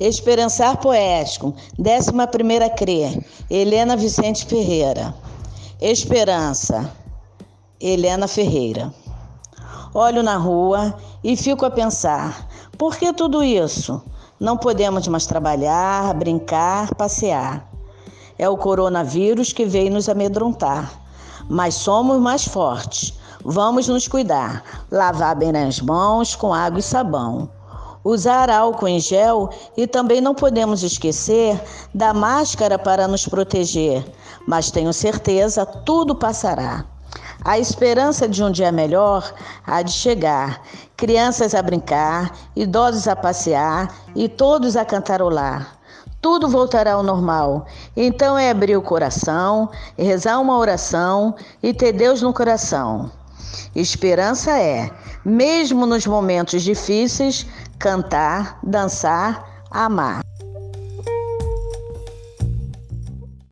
Esperançar Poético, 11ª CRE, Helena Vicente Ferreira. Esperança, Helena Ferreira. Olho na rua e fico a pensar, por que tudo isso? Não podemos mais trabalhar, brincar, passear. É o coronavírus que veio nos amedrontar, mas somos mais fortes. Vamos nos cuidar, lavar bem as mãos com água e sabão. Usar álcool em gel e também não podemos esquecer da máscara para nos proteger, mas tenho certeza, tudo passará. A esperança de um dia melhor há de chegar, crianças a brincar, idosos a passear e todos a cantarolar. Tudo voltará ao normal, então é abrir o coração, rezar uma oração e ter Deus no coração. Esperança é, mesmo nos momentos difíceis, cantar, dançar, amar.